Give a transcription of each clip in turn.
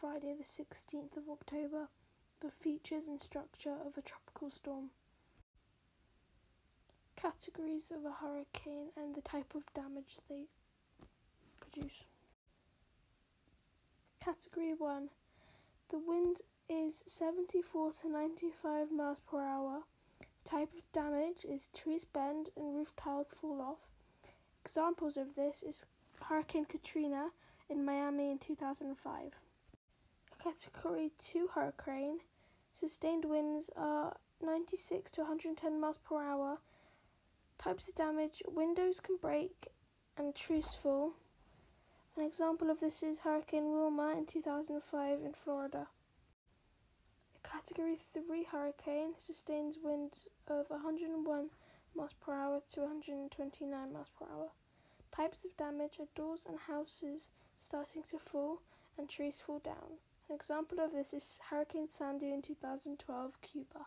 Friday the 16th of October, the features and structure of a tropical storm, categories of a hurricane and the type of damage they produce. Category 1. The wind is 74 to 95 miles per hour. The type of damage is trees bend and roof tiles fall off. Examples of this is Hurricane Katrina in Miami in 2005. A Category 2 hurricane. Sustained winds are 96 to 110 miles per hour. Types of damage: windows can break and trees fall. An example of this is Hurricane Wilma in 2005 in Florida. A Category 3 hurricane sustains winds of 101 miles per hour to 129 miles per hour. Types of damage are doors and houses starting to fall and trees fall down. An example of this is Hurricane Sandy in 2012, Cuba.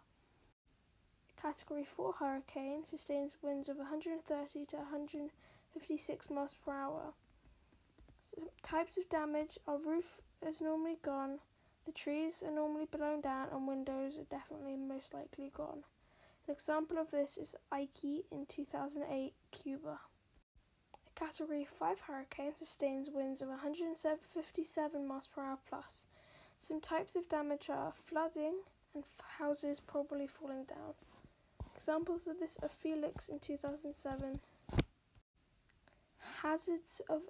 A Category 4 hurricane sustains winds of 130 to 156 miles per hour. So, types of damage are roof is normally gone, the trees are normally blown down, and windows are definitely most likely gone. An example of this is Ike in 2008, Cuba. A Category 5 hurricane sustains winds of 157 miles per hour plus. Some types of damage are flooding and houses probably falling down. Examples of this are Felix in 2007. Hazards of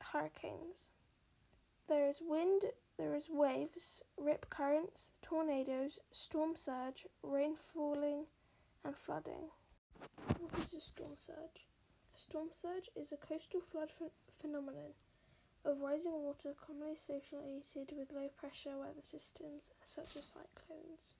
hurricanes. There is wind, there is waves, rip currents, tornadoes, storm surge, rain falling, and flooding. What is a storm surge? A storm surge is a coastal flood phenomenon of rising water commonly associated with low pressure weather systems such as cyclones.